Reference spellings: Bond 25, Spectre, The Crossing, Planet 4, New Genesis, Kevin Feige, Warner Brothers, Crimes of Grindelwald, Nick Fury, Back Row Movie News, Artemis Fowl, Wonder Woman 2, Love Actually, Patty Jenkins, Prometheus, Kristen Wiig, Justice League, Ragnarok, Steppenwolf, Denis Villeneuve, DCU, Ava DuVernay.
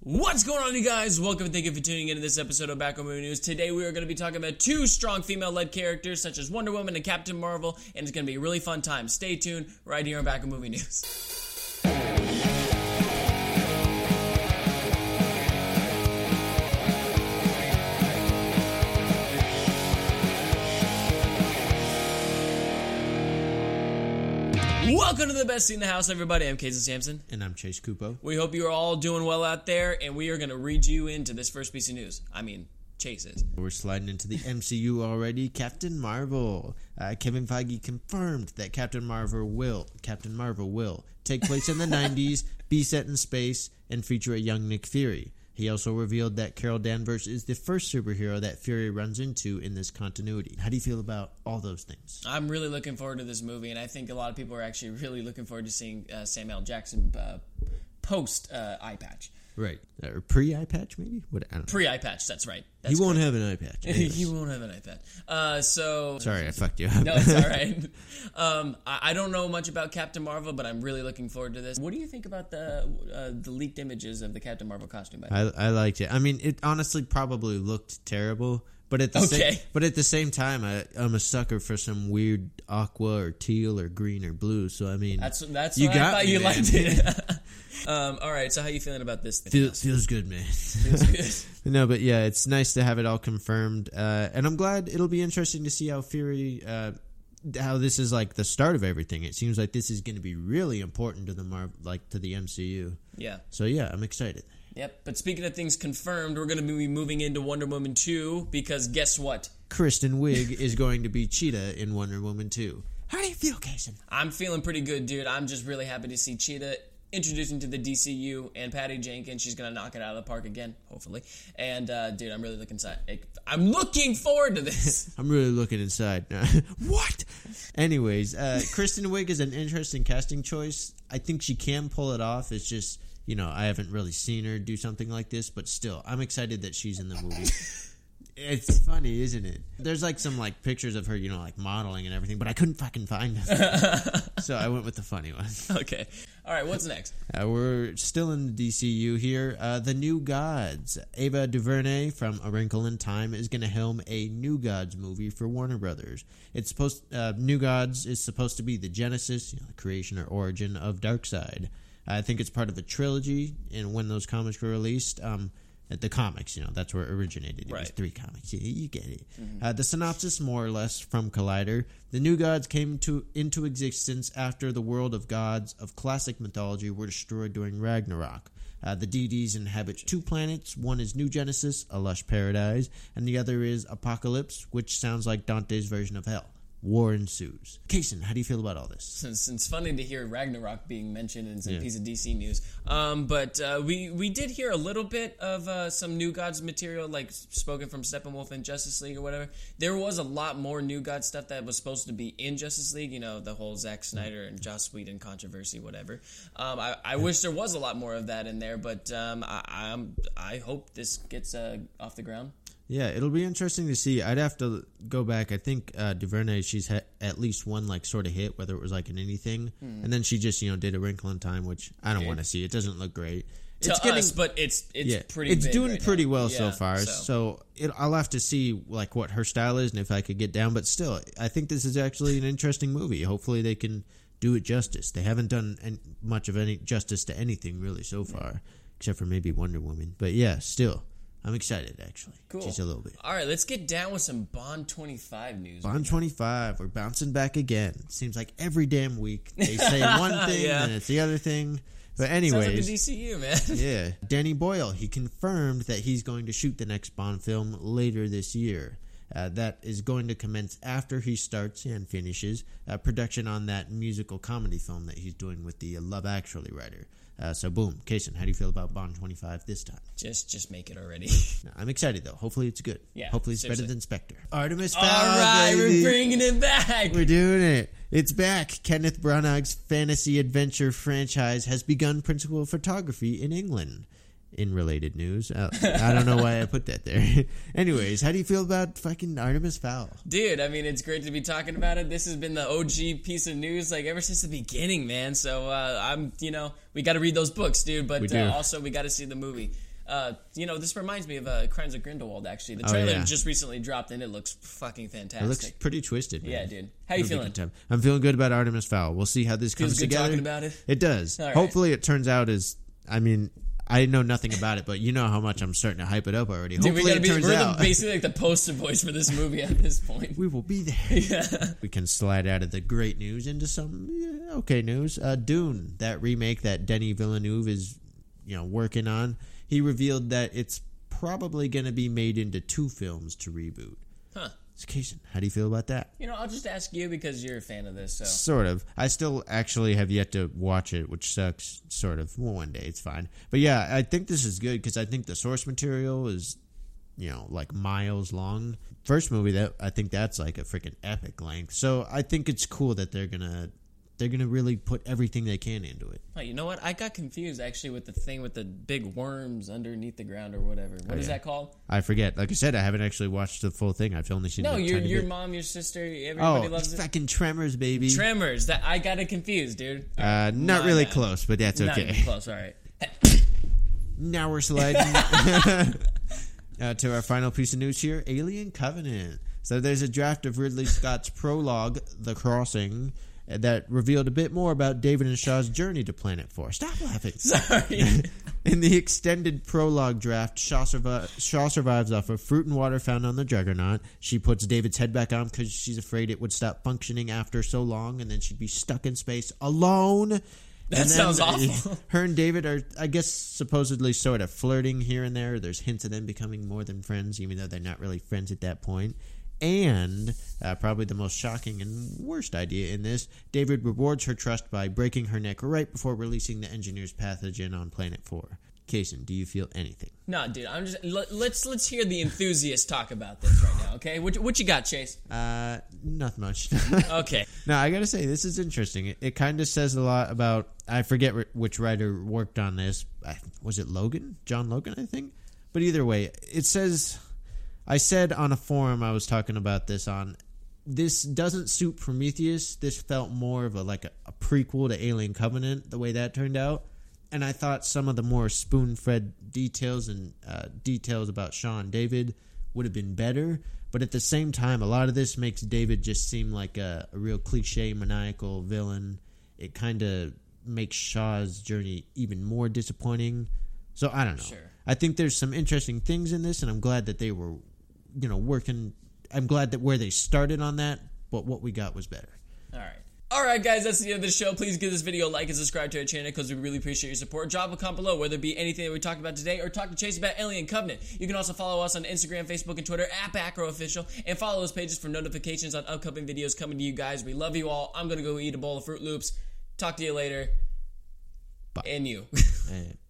What's going on, you guys? Welcome and thank you for tuning in to this episode of Back Row Movie News. Today we are going to be talking about two strong female-led characters such as Wonder Woman and Captain Marvel, and it's going to be a really fun time. Stay tuned right here on Back Row Movie News. Welcome to the best seat in the house, everybody. I'm Kason Sampson. And I'm Chase Kupo. We hope you are all doing well out there, and we are going to read you into this first piece of news. I mean, Chase is. We're sliding into the MCU already. Captain Marvel. Kevin Feige confirmed that Captain Marvel will take place in the 90s, be set in space, and feature a young Nick Fury. He also revealed that Carol Danvers is the first superhero that Fury runs into in this continuity. How do you feel about all those things? I'm really looking forward to this movie, and I think a lot of people are actually really looking forward to seeing Samuel L. Jackson post-eye patch. Right. Or pre-eye patch, maybe? What, I don't know. Pre-eye patch, that's right. That's he won't have an eye patch. He won't have an eye patch. Sorry, I fucked you up. No, it's all right. I don't know much about Captain Marvel, but I'm really looking forward to this. What do you think about the leaked images of the Captain Marvel costume? I liked it. I mean, it honestly probably looked terrible. But at the same time, I'm a sucker for some weird aqua or teal or green or blue. So, I mean, that's you what got I thought me, you man. Liked it. All right, so how are you feeling about this? Feels good, man. Feels good. No, but yeah, it's nice to have it all confirmed. And I'm glad. It'll be interesting to see how Fury, how this is like the start of everything. It seems like this is going to be really important to the MCU. Yeah. So, yeah, I'm excited. Yep, but speaking of things confirmed, we're going to be moving into Wonder Woman 2, because guess what? Kristen Wiig is going to be Cheetah in Wonder Woman 2. How do you feel, Kason? I'm feeling pretty good, dude. I'm just really happy to see Cheetah introduced into the DCU, and Patty Jenkins, she's going to knock it out of the park again, hopefully. And, dude, I'm really looking inside. I'm looking forward to this. I'm really looking inside. What? Anyways, Kristen Wiig is an interesting casting choice. I think she can pull it off. It's just... You know, I haven't really seen her do something like this, but still, I'm excited that she's in the movie. It's funny, isn't it? There's like some like pictures of her, you know, like modeling and everything, but I couldn't fucking find them. So I went with the funny one. Okay. All right, what's next? We're still in the DCU here. The New Gods. Ava DuVernay from A Wrinkle in Time is going to helm a New Gods movie for Warner Brothers. It's supposed New Gods is supposed to be the genesis, you know, the creation or origin of Darkseid. I think it's part of a trilogy, and when those comics were released, at the comics, you know, that's where it originated. Right. It was 3 comics. Yeah, you get it. Mm-hmm. The synopsis, more or less, from Collider. The New Gods came into existence after the world of gods of classic mythology were destroyed during Ragnarok. The deities inhabit 2 planets. One is New Genesis, a lush paradise, and the other is Apocalypse, which sounds like Dante's version of hell. War ensues. Kason, how do you feel about all this? It's funny to hear Ragnarok being mentioned in some piece of DC news. But we did hear a little bit of some New Gods material, like spoken from Steppenwolf in Justice League or whatever. There was a lot more New Gods stuff that was supposed to be in Justice League. You know, the whole Zack Snyder and Joss Whedon controversy, whatever. I wish there was a lot more of that in there, but I hope this gets off the ground. Yeah, it'll be interesting to see. I'd have to go back. I think DuVernay, she's had at least one like sort of hit, whether it was like in anything, and then she just, you know, did A Wrinkle in Time, which I don't want to see. It doesn't look great. It's doing pretty well so far. So I'll have to see like what her style is and if I could get down. But still, I think this is actually an interesting movie. Hopefully, they can do it justice. They haven't done much of any justice to anything really so far, except for maybe Wonder Woman. But yeah, still. I'm excited, actually. Cool. Just a little bit. All right, let's get down with some Bond 25 news. Bond 25, we're bouncing back again. Seems like every damn week they say one thing, then it's the other thing. But anyways. Sounds like the DCU, man. Yeah. Danny Boyle, he confirmed that he's going to shoot the next Bond film later this year. That is going to commence after he starts and finishes production on that musical comedy film that he's doing with the Love Actually writer. So boom, Kason, how do you feel about Bond 25 this time? Just make it already. No, I'm excited though. Hopefully it's good. Yeah, hopefully it's seriously. Better than Spectre. Artemis Fowl. All right, baby. We're bringing it back. We're doing it. It's back. Kenneth Branagh's fantasy adventure franchise has begun principal photography in England. In related news, I don't know why I put that there. Anyways, how do you feel about fucking Artemis Fowl? Dude, I mean, it's great to be talking about it. This has been the OG piece of news, like, ever since the beginning, man. So, I'm, you know, we got to read those books, dude, but also we got to see the movie. You know, this reminds me of Crimes of Grindelwald, actually. The trailer just recently dropped, and it looks fucking fantastic. It looks pretty twisted, man. Yeah, dude. How you feeling? I'm feeling good about Artemis Fowl. We'll see how this comes together. Feels good talking about it? It does. All right. Hopefully it turns out as, I mean... I know nothing about it, but you know how much I'm starting to hype it up already. Dude, hopefully we're basically like the poster boys for this movie at this point. We will be there. Yeah. We can slide out of the great news into some okay news. Dune, that remake that Denis Villeneuve is, you know, working on, he revealed that it's probably going to be made into 2 films to reboot. Huh. So, Kason, how do you feel about that? You know, I'll just ask you because you're a fan of this. So. Sort of. I still actually have yet to watch it, which sucks, sort of. Well, one day, it's fine. But yeah, I think this is good because I think the source material is, you know, like miles long. First movie, that I think that's like a freaking epic length. So I think it's cool that they're gonna really put everything they can into it. Oh, you know what? I got confused, actually, with the thing with the big worms underneath the ground or whatever. What is that called? I forget. Like I said, I haven't actually watched the full thing. I've only seen the tiny bit. No, your mom, your sister, everybody loves it. Oh, fucking Tremors, baby. Tremors. That I got it confused, dude. Not really close, but that's okay. Not really close, all right. Now we're sliding to our final piece of news here, Alien Covenant. So there's a draft of Ridley Scott's prologue, The Crossing, that revealed a bit more about David and Shaw's journey to Planet 4. Stop laughing. Sorry. In the extended prologue draft, Shaw survives off of fruit and water found on the Juggernaut. She puts David's head back on because she's afraid it would stop functioning after so long, and then she'd be stuck in space alone. That sounds awful. Her and David are, I guess, supposedly sort of flirting here and there. There's hints of them becoming more than friends, even though they're not really friends at that point. And probably the most shocking and worst idea in this, David rewards her trust by breaking her neck right before releasing the engineer's pathogen on Planet 4. Kason, do you feel anything? No, dude. I'm just let's hear the enthusiasts talk about this right now, okay? What you got, Chase? Not much. Okay. No, I gotta say this is interesting. It kind of says a lot about. I forget which writer worked on this. Was it Logan? John Logan, I think. But either way, it says. I said on a forum I was talking about this on, this doesn't suit Prometheus. This felt more of a prequel to Alien Covenant, the way that turned out. And I thought some of the more spoon-fed details and details about Shaw and David would have been better. But at the same time, a lot of this makes David just seem like a real cliche, maniacal villain. It kind of makes Shaw's journey even more disappointing. So I don't know. Sure. I think there's some interesting things in this, and I'm glad that they were... You know, working. I'm glad that where they started on that, but what we got was better. All right, guys, that's the end of the show. Please give this video a like and subscribe to our channel because we really appreciate your support. Drop a comment below, whether it be anything that we talked about today or talk to Chase about Alien Covenant. You can also follow us on Instagram, Facebook, and Twitter at Back Row Official, and follow those pages for notifications on upcoming videos coming to you guys. We love you all. I'm gonna go eat a bowl of Fruit Loops. Talk to you later. Bye. And you.